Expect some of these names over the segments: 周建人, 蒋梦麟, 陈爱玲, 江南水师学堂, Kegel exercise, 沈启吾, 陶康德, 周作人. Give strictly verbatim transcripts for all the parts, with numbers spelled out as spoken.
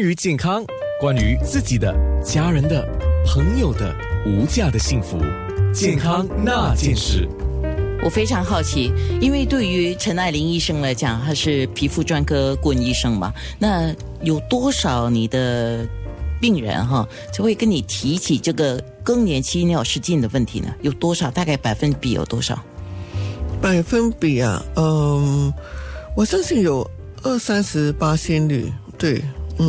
关于健康，关于自己的、家人的、朋友的无价的幸福，健康那件事。我非常好奇，因为对于陈爱玲医生来讲，他是皮肤专科顾问医生嘛，那有多少你的病人哈就会跟你提起这个更年期尿失禁的问题呢？有多少？大概百分比有多少？百分比啊，嗯，我相信有二三十八仙女，对。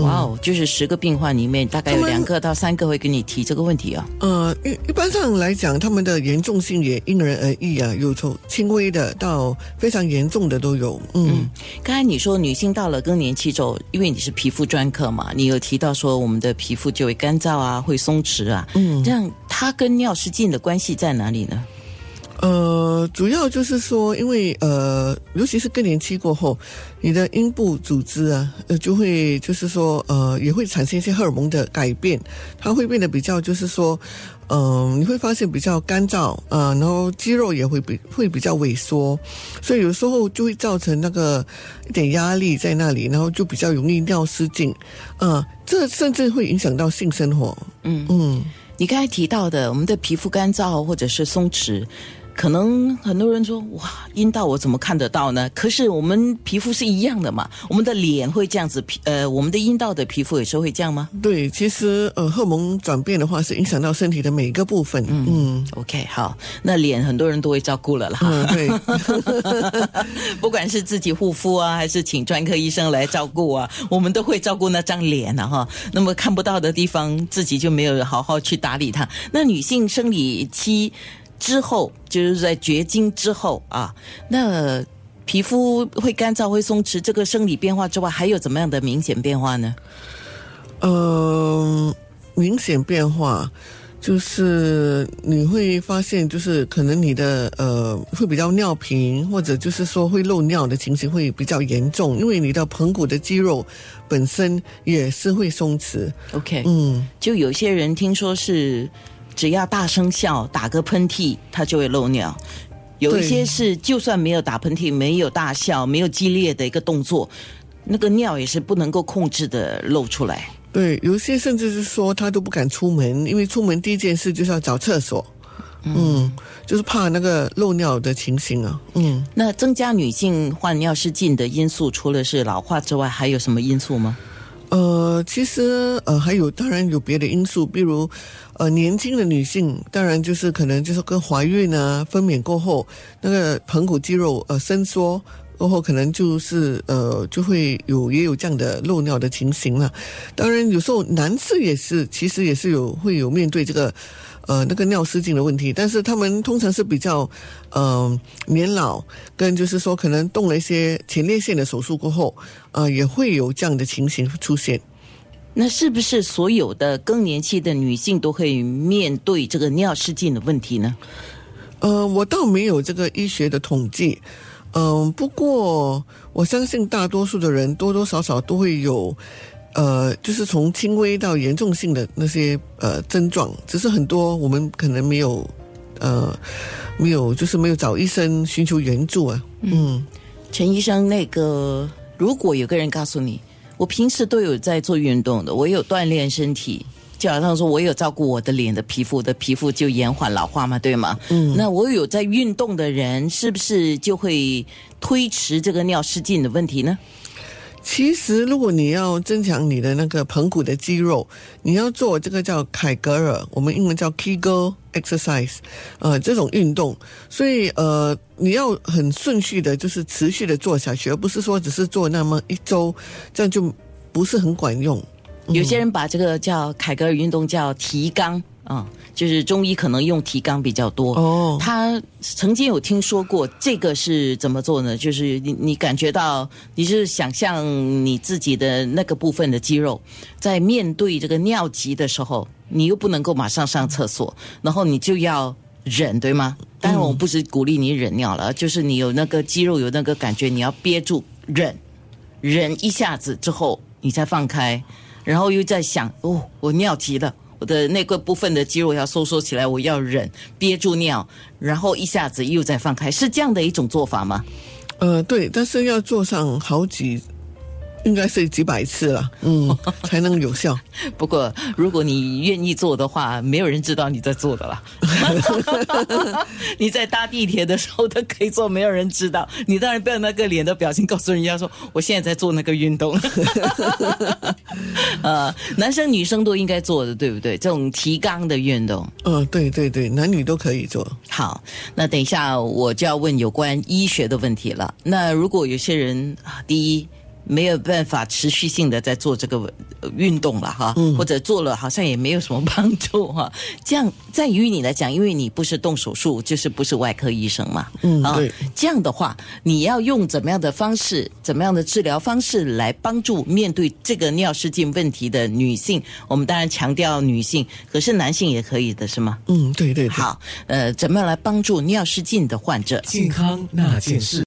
哇、wow, 哦就是十个病患里面大概有两个到三个会跟你提这个问题啊。呃一一般上来讲，他们的严重性也因人而异啊，有从轻微的到非常严重的都有。 嗯, 嗯刚才你说女性到了更年期之后，因为你是皮肤专科嘛，你有提到说我们的皮肤就会干燥啊，会松弛啊，嗯，这样它跟尿失禁的关系在哪里呢？呃，主要就是说，因为呃，尤其是更年期过后，你的阴部组织啊，呃，就会就是说呃，也会产生一些荷尔蒙的改变，它会变得比较就是说，嗯、呃，你会发现比较干燥啊、呃，然后肌肉也会比会比较萎缩，所以有时候就会造成那个一点压力在那里，然后就比较容易尿失禁，啊、呃，这甚至会影响到性生活。嗯嗯，你刚才提到的，我们的皮肤干燥或者是松弛。可能很多人说，哇，阴道我怎么看得到呢？可是我们皮肤是一样的嘛，我们的脸会这样子，呃，我们的阴道的皮肤也是会这样吗？对，其实呃，荷尔蒙转变的话是影响到身体的每一个部分。嗯, 嗯 ，OK， 好，那脸很多人都会照顾了啦。嗯，对，不管是自己护肤啊，还是请专科医生来照顾啊，我们都会照顾那张脸啊哈。那么看不到的地方，自己就没有好好去打理它。那女性生理期之后，就是在绝经之后啊，那皮肤会干燥会松弛，这个生理变化之外还有怎么样的明显变化呢？呃，明显变化就是你会发现，就是可能你的呃会比较尿频，或者就是说会漏尿的情形会比较严重，因为你的盆骨的肌肉本身也是会松弛。 OK， 嗯，就有些人听说是只要大声笑打个喷嚏它就会漏尿，有一些是就算没有打喷嚏，没有大笑，没有激烈的一个动作，那个尿也是不能够控制的漏出来。对，有些甚至是说他都不敢出门，因为出门第一件事就是要找厕所。 嗯, 嗯就是怕那个漏尿的情形啊。嗯，那增加女性患尿失禁的因素除了是老化之外还有什么因素吗？呃，其实呃还有，当然有别的因素，比如呃年轻的女性，当然就是可能就是跟怀孕啊、分娩过后，那个盆骨肌肉呃伸缩过后，可能就是呃就会有也有这样的漏尿的情形了。当然有时候男士也是，其实也是有会有面对这个呃那个尿失禁的问题，但是他们通常是比较呃年老，跟就是说可能动了一些前列腺的手术过后，呃也会有这样的情形出现。那是不是所有的更年期的女性都会面对这个尿失禁的问题呢？呃我倒没有这个医学的统计，嗯、呃、不过我相信大多数的人多多少少都会有呃，就是从轻微到严重性的那些呃症状，只是很多我们可能没有呃没有就是没有找医生寻求援助啊。嗯，陈医生，那个如果有个人告诉你，我平时都有在做运动的，我有锻炼身体，就好像说我有照顾我的脸的皮肤，我的皮肤就延缓老化嘛，对吗？嗯，那我有在运动的人，是不是就会推迟这个尿失禁的问题呢？其实如果你要增强你的那个盆骨的肌肉，你要做这个叫凯格尔，我们英文叫 Kegel exercise， 呃这种运动，所以呃你要很顺序的就是持续的做下去，而不是说只是做那么一周，这样就不是很管用。嗯，有些人把这个叫凯格尔运动叫提纲啊，就是中医可能用提纲比较多。哦，他曾经有听说过这个是怎么做呢？就是你你感觉到你是想象你自己的那个部分的肌肉在面对这个尿急的时候，你又不能够马上上厕所，然后你就要忍，对吗？当然我不是鼓励你忍尿了，嗯，就是你有那个肌肉有那个感觉，你要憋住忍，忍一下子之后你再放开，然后又在想，哦，我尿急了，我的那个部分的肌肉要收缩起来，我要忍憋住尿，然后一下子又再放开，是这样的一种做法吗？呃，对，但是要做上好几应该是几百次了，嗯，才能有效。不过如果你愿意做的话，没有人知道你在做的啦。你在搭地铁的时候都可以做，没有人知道。你当然不要那个脸的表情告诉人家说我现在在做那个运动。呃，男生女生都应该做的，对不对？这种提纲的运动。呃，对对对，男女都可以做。好，那等一下我就要问有关医学的问题了。那如果有些人，第一，没有办法持续性的在做这个运动了哈，嗯、或者做了好像也没有什么帮助哈。这样在于你来讲，因为你不是动手术，就是不是外科医生嘛，嗯，对、啊。这样的话，你要用怎么样的方式，怎么样的治疗方式来帮助面对这个尿失禁问题的女性？我们当然强调女性，可是男性也可以的，是吗？嗯，对对对。好，呃，怎么样来帮助尿失禁的患者？健康那件事。